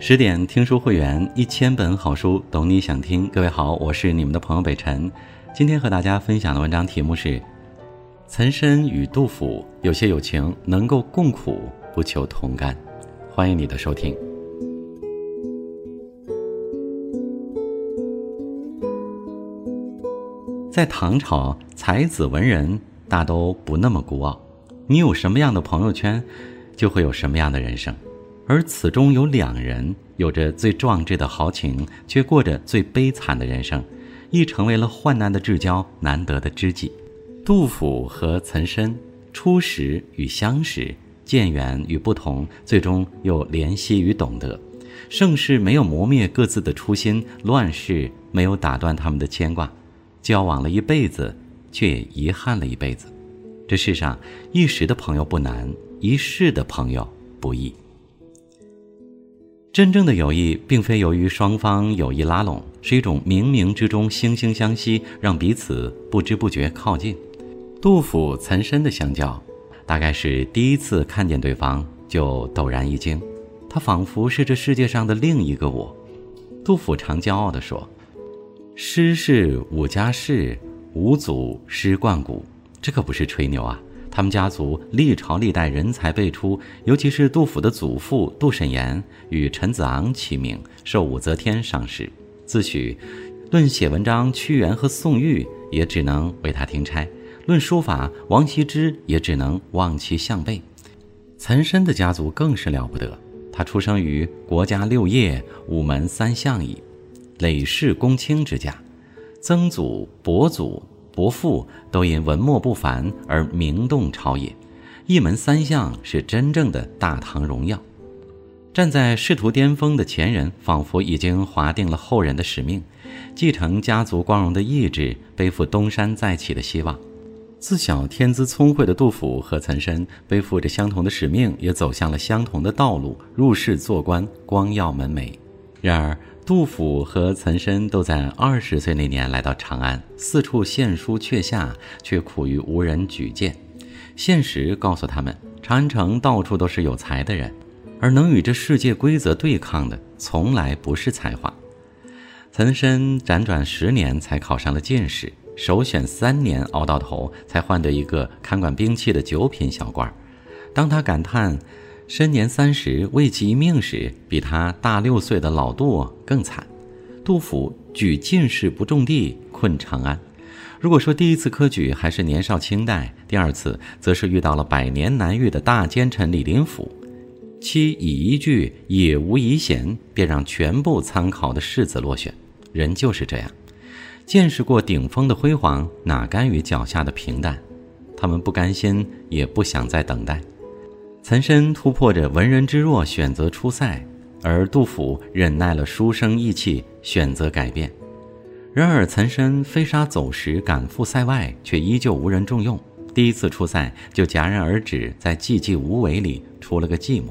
10点听书会员，1000本好书，懂你想听。各位好，我是你们的朋友北辰。今天和大家分享的文章题目是《岑参与杜甫》，有些友情能够共苦，不求同甘。欢迎你的收听。在唐朝，才子文人大都不那么孤傲，你有什么样的朋友圈，就会有什么样的人生。而此中有两人，有着最壮志的豪情，却过着最悲惨的人生，亦成为了患难的至交，难得的知己。杜甫和岑参，初识与相识，渐远与不同，最终又联系与懂得。盛世没有磨灭各自的初心，乱世没有打断他们的牵挂，交往了一辈子，却也遗憾了一辈子。这世上一时的朋友不难，一世的朋友不易。真正的友谊并非由于双方有意拉拢，是一种冥冥之中惺惺相惜，让彼此不知不觉靠近。杜甫岑参的相交，大概是第一次看见对方就陡然一惊，他仿佛是这世界上的另一个我。杜甫常骄傲地说，诗是武家氏，五祖诗冠谷。这可不是吹牛啊，他们家族历朝历代人才辈出，尤其是杜甫的祖父杜审言与陈子昂齐名，受武则天赏识。自诩论写文章，屈原和宋玉也只能为他停差；论书法，王羲之也只能望其项背。岑参的家族更是了不得，他出生于国家6业、5门3相矣，累世公卿之家，曾祖、伯祖、伯父都因文墨不凡而名动朝野，1门3相是真正的大唐荣耀。站在仕途巅峰的前人，仿佛已经划定了后人的使命，继承家族光荣的意志，背负东山再起的希望。自小天资聪慧的杜甫和岑参，背负着相同的使命，也走向了相同的道路，入仕做官，光耀门楣。然而杜甫和岑参都在20岁那年来到长安，四处献书阙下，却苦于无人举荐。现实告诉他们，长安城到处都是有才的人，而能与这世界规则对抗的，从来不是才华。岑参辗转10年才考上了进士，首选3年熬到头，才换得一个看管兵器的9品小官。当他感叹身年30未及一命时，比他大6岁的老杜更惨。杜甫举进士不中第，困长安。如果说第一次科举还是年少清代，第二次则是遇到了百年难遇的大奸臣李林甫，其以一句也无遗贤，便让全部参考的士子落选。人就是这样，见识过顶峰的辉煌，哪甘于脚下的平淡。他们不甘心，也不想再等待。岑参突破着文人之弱，选择出塞，而杜甫忍耐了书生意气，选择改变。然而岑参飞沙走石赶赴塞外，却依旧无人重用，第一次出塞就戛然而止，在寂寂无为里出了个寂寞。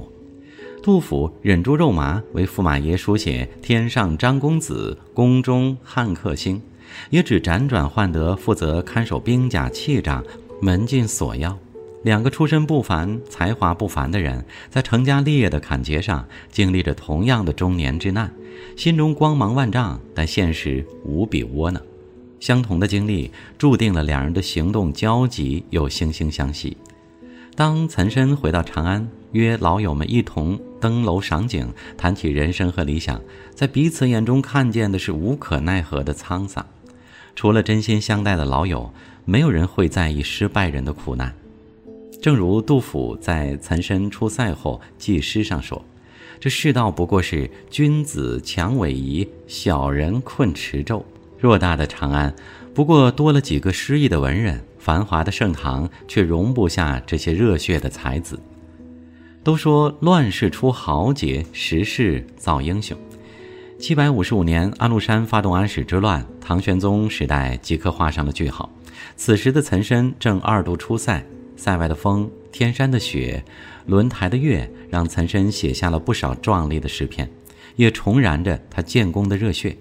杜甫忍住肉麻，为驸马爷书写天上张公子，宫中汉客兴，也只辗转换得负责看守兵甲器仗，门禁锁钥。两个出身不凡、才华不凡的人，在成家立业的坎节上经历着同样的中年之难，心中光芒万丈，但现实无比窝囊。相同的经历注定了两人的行动交集又惺惺相惜。当岑参回到长安，约老友们一同登楼赏景，谈起人生和理想，在彼此眼中看见的是无可奈何的沧桑。除了真心相待的老友，没有人会在意失败人的苦难。正如杜甫在岑参出塞后记诗上说，这世道不过是君子强尾夷，小人困持胄。偌大的长安不过多了几个失意的文人，繁华的盛唐却容不下这些热血的才子。都说乱世出豪杰，时势造英雄。755年安禄山发动安史之乱，唐玄宗时代即刻画上了句号。此时的岑参正2度出塞，塞外的风，天山的雪，轮台的月，让岑参写下了不少壮丽的诗篇，也重燃着他建功的热血。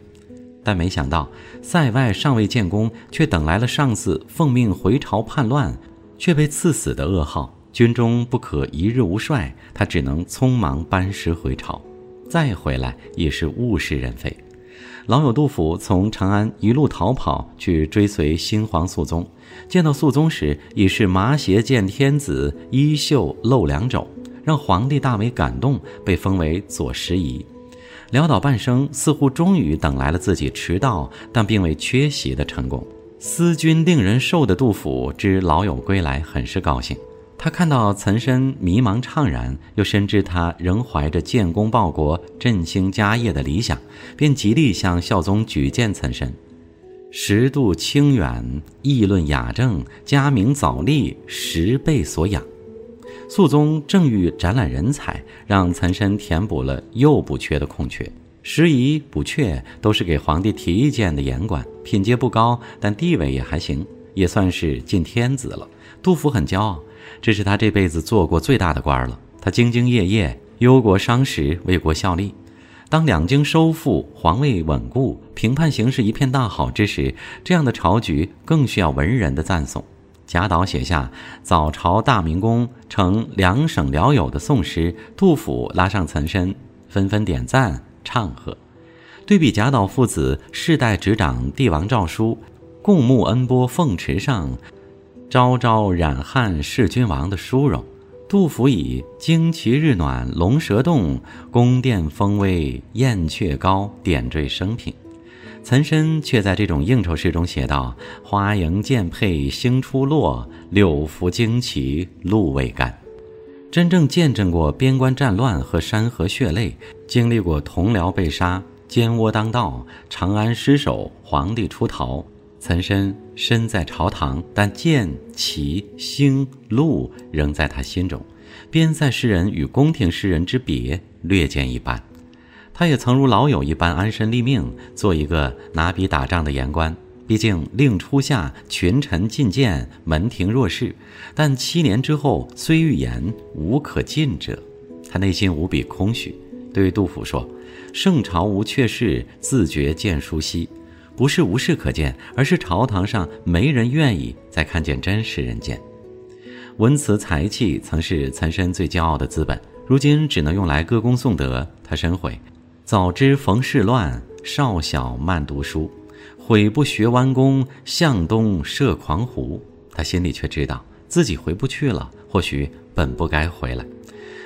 但没想到塞外尚未建功，却等来了上司奉命回朝叛乱却被赐死的噩耗，军中不可一日无帅，他只能匆忙班师回朝。再回来也是物是人非。老友杜甫从长安一路逃跑去追随新皇肃宗，见到肃宗时已是麻鞋见天子，衣袖露两肘，让皇帝大为感动，被封为左拾遗。潦倒半生，似乎终于等来了自己迟到但并未缺席的成功。思君令人瘦的杜甫知老友归来，很是高兴。他看到岑参迷茫怅然，又深知他仍怀着建功报国、振兴家业的理想，便极力向孝宗举荐岑参。时度清远，议论雅正，佳明早立，十倍所养。肃宗正欲展览人才，让岑参填补了又补缺的空缺。拾遗补阙都是给皇帝提意见的言官，品阶不高，但地位也还行，也算是近天子了。杜甫很骄傲，这是他这辈子做过最大的官了。他兢兢业业，忧国伤时，为国效力。当两京收复，皇位稳固，平叛形势一片大好之时，这样的朝局更需要文人的赞颂。贾岛写下早朝大明宫，成两省僚友的宋诗，杜甫拉上岑参，纷纷点赞唱和。对比贾岛父子世代执掌帝王诏书，共沐恩波凤池上，朝朝染汉事君王的殊荣，杜甫以旌旗日暖龙蛇动，宫殿风微燕雀高点缀生平。岑参却在这种应酬诗中写道：花迎剑佩星初落，柳拂旌旗露未干。真正见证过边关战乱和山河血泪，经历过同僚被杀、奸窝当道、长安失守、皇帝出逃，岑参身在朝堂，但剑、旗、星、鹿仍在他心中。边塞诗人与宫廷诗人之别略见一斑。他也曾如老友一般安身立命，做一个拿笔打仗的言官。毕竟令初下，群臣进谏，门庭若市。但7年之后，虽欲言，无可尽者。他内心无比空虚，对杜甫说：“圣朝无阙事，自觉见书稀。”不是无事可见，而是朝堂上没人愿意再看见真实人间。文辞才气曾是岑参最骄傲的资本，如今只能用来歌功颂德。他深悔：早知逢世乱，少小慢读书，悔不学弯弓，向东射狂狐。他心里却知道自己回不去了，或许本不该回来。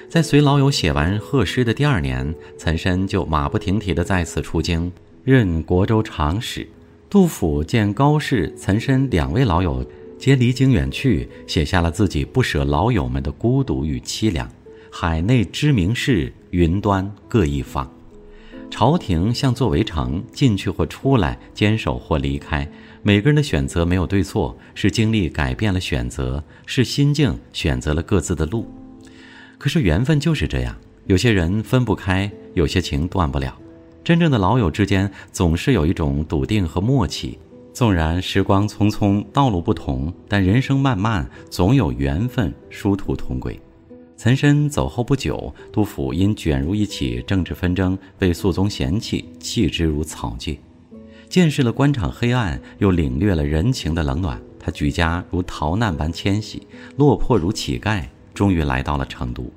在随老友写完贺诗的第2年，岑参就马不停蹄地再次出京，任国州长史。杜甫见高适、岑参2位老友皆离京远去，写下了自己不舍老友们的孤独与凄凉。海内知名事，云端各一方。朝廷像座围城，进去或出来，坚守或离开，每个人的选择没有对错，是经历改变了选择，是心境选择了各自的路。可是缘分就是这样，有些人分不开，有些情断不了。真正的老友之间总是有一种笃定和默契，纵然时光匆匆，道路不同，但人生漫漫，总有缘分殊途同归。岑参走后不久，杜甫因卷入一起政治纷争被肃宗嫌弃，弃之如草芥。见识了官场黑暗，又领略了人情的冷暖，他举家如逃难般迁徙，落魄如乞丐，终于来到了成都。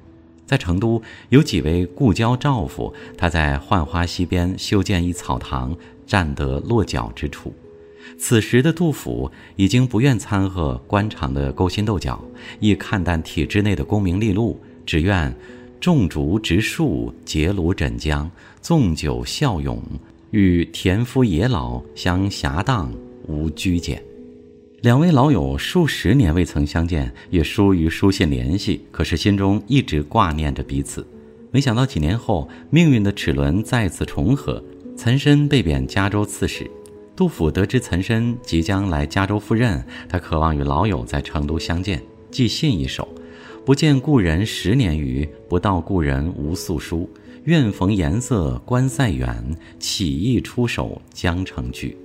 在成都有几位故交照父，他在浣花溪边修建一草堂，占得落脚之处。此时的杜甫已经不愿掺和官场的勾心斗角，亦看淡体制内的功名利禄，只愿种竹植树，结庐枕江，纵酒笑咏，与田夫野老相遐荡，无拘谨。2位老友数十年未曾相见，也疏于书信联系，可是心中一直挂念着彼此。没想到几年后，命运的齿轮再次重合，岑参被贬加州刺史。杜甫得知岑参即将来加州赴任，他渴望与老友在成都相见，寄信一首：不见故人10年余，不到故人无宿书。愿逢颜色关塞远，起义出手江城居。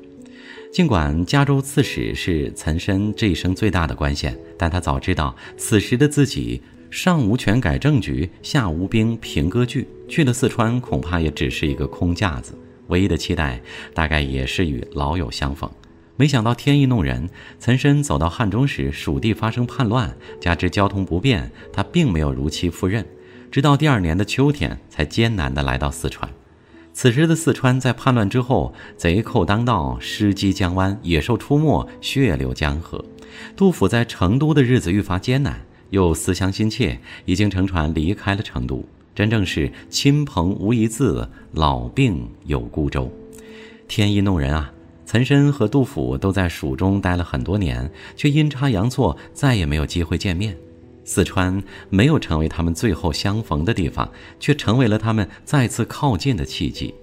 尽管加州刺史是岑参这一生最大的官衔，但他早知道此时的自己上无权改政局，下无兵评割据，去了四川恐怕也只是一个空架子，唯一的期待大概也是与老友相逢。没想到天意弄人，岑参走到汉中时，蜀地发生叛乱，加之交通不便，他并没有如期赴任。直到第二年的秋天才艰难地来到四川。此时的四川在叛乱之后，贼寇当道，尸积江湾，野兽出没，血流江河。杜甫在成都的日子愈发艰难，又思乡心切，已经乘船离开了成都，真正是亲朋无一字，老病有孤舟。天意弄人啊！岑参和杜甫都在蜀中待了很多年，却阴差阳错再也没有机会见面。四川没有成为他们最后相逢的地方，却成为了他们再次靠近的契机。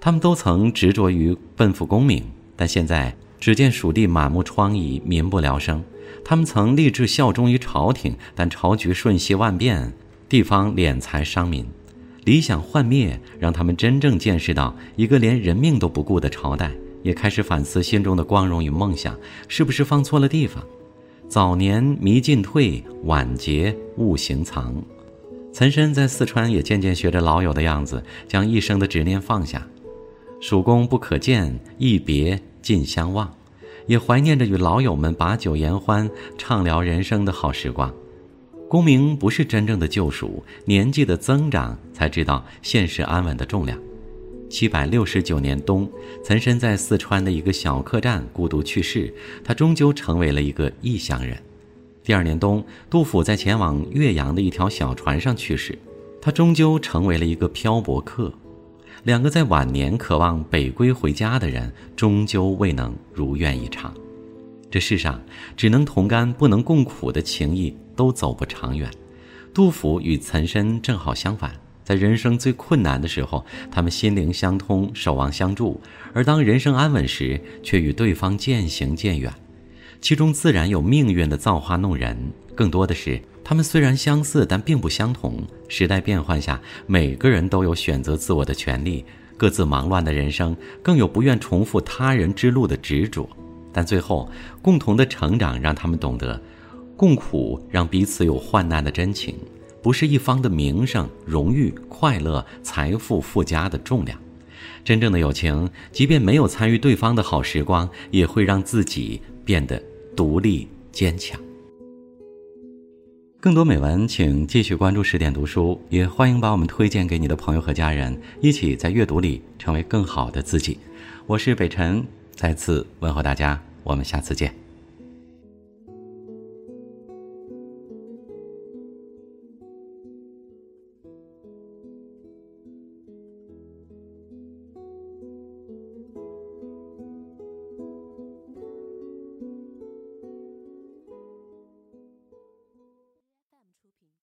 他们都曾执着于奔赴功名，但现在只见蜀地满目疮痍，民不聊生。他们曾立志效忠于朝廷，但朝局瞬息万变，地方敛财伤民，理想幻灭，让他们真正见识到一个连人命都不顾的朝代，也开始反思心中的光荣与梦想是不是放错了地方。早年迷进退，晚节悟行藏。岑参在四川也渐渐学着老友的样子，将一生的执念放下。蜀公不可见，一别尽相忘，也怀念着与老友们把酒言欢，畅聊人生的好时光。功名不是真正的救赎，年纪的增长才知道现实安稳的重量。769年冬，岑参在四川的一个小客栈孤独去世，他终究成为了一个异乡人。第二年冬，杜甫在前往岳阳的一条小船上去世，他终究成为了一个漂泊客。两个在晚年渴望北归回家的人，终究未能如愿以偿。这世上只能同甘不能共苦的情谊都走不长远。杜甫与岑参正好相反，在人生最困难的时候，他们心灵相通，守望相助；而当人生安稳时，却与对方渐行渐远。其中自然有命运的造化弄人，更多的是他们虽然相似，但并不相同。时代变幻下，每个人都有选择自我的权利，各自忙乱的人生，更有不愿重复他人之路的执着。但最后，共同的成长让他们懂得，共苦让彼此有患难的真情。不是一方的名声、荣誉、快乐、财富附加的重量。真正的友情，即便没有参与对方的好时光，也会让自己变得独立坚强。更多美文，请继续关注十点读书，也欢迎把我们推荐给你的朋友和家人，一起在阅读里成为更好的自己。我是北辰，再次问候大家，我们下次见。